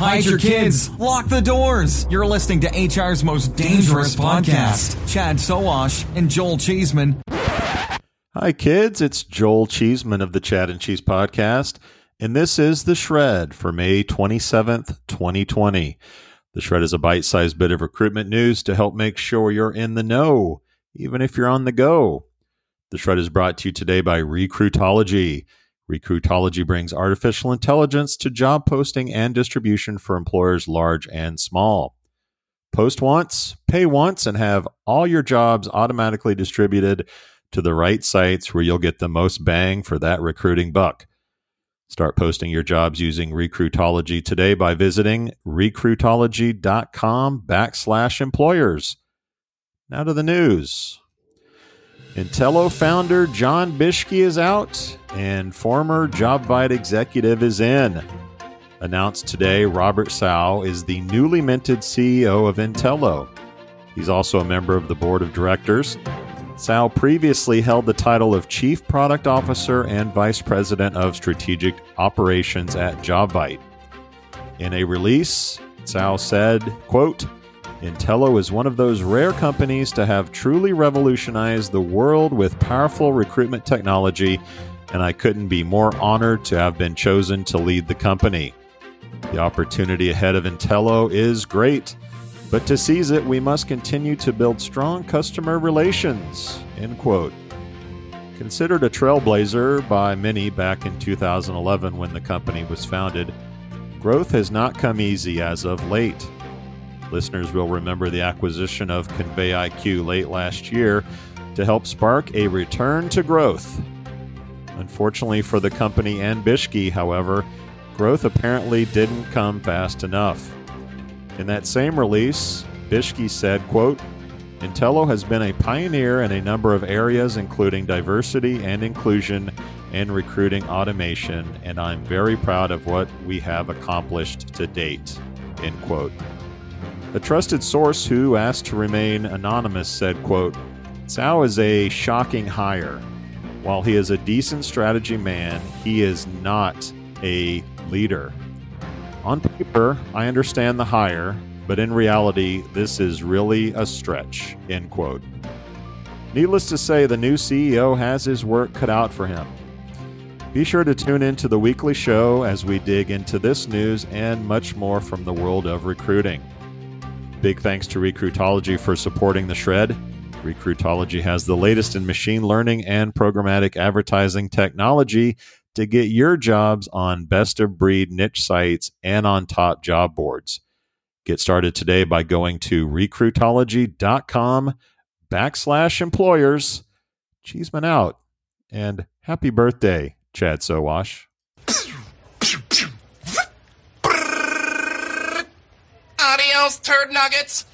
Hide your kids. Lock the doors. You're listening to HR's most dangerous podcast. Chad Sowash and Joel Cheeseman. Hi, kids. It's Joel Cheeseman of the Chad and Cheese podcast, and this is The Shred for May 27th, 2020. The Shred is a bite-sized bit of recruitment news to help make sure you're in the know, even if you're on the go. The Shred is brought to you today by Recruitology. Recruitology brings artificial intelligence to job posting and distribution for employers large and small. Post once, pay once, and have all your jobs automatically distributed to the right sites where you'll get the most bang for that recruiting buck. Start posting your jobs using Recruitology today by visiting recruitology.com/employers. Now to the news. Entelo founder John Bischke is out, and former Jobvite executive is in. Announced today, Robert Sal is the newly minted CEO of Entelo. He's also a member of the board of directors. Sal previously held the title of Chief Product Officer and Vice President of Strategic Operations at Jobvite. In a release, Sal said, quote, Entelo is one of those rare companies to have truly revolutionized the world with powerful recruitment technology, and I couldn't be more honored to have been chosen to lead the company. The opportunity ahead of Entelo is great, but to seize it, we must continue to build strong customer relations, end quote. Considered a trailblazer by many back in 2011 when the company was founded, growth has not come easy as of late. Listeners will remember the acquisition of ConveyIQ late last year to help spark a return to growth. Unfortunately for the company and Bischke, however, growth apparently didn't come fast enough. In that same release, Bischke said, quote, Entelo has been a pioneer in a number of areas, including diversity and inclusion and recruiting automation, and I'm very proud of what we have accomplished to date, end quote. A trusted source who asked to remain anonymous said, quote, Sal is a shocking hire. While he is a decent strategy man, he is not a leader. On paper, I understand the hire, but in reality, this is really a stretch, end quote. Needless to say, the new CEO has his work cut out for him. Be sure to tune into the weekly show as we dig into this news and much more from the world of recruiting. Big thanks to Recruitology for supporting The Shred. Recruitology has the latest in machine learning and programmatic advertising technology to get your jobs on best-of-breed niche sites and on top job boards. Get started today by going to recruitology.com/employers. Cheeseman out. And happy birthday, Chad Sowash. Turd nuggets.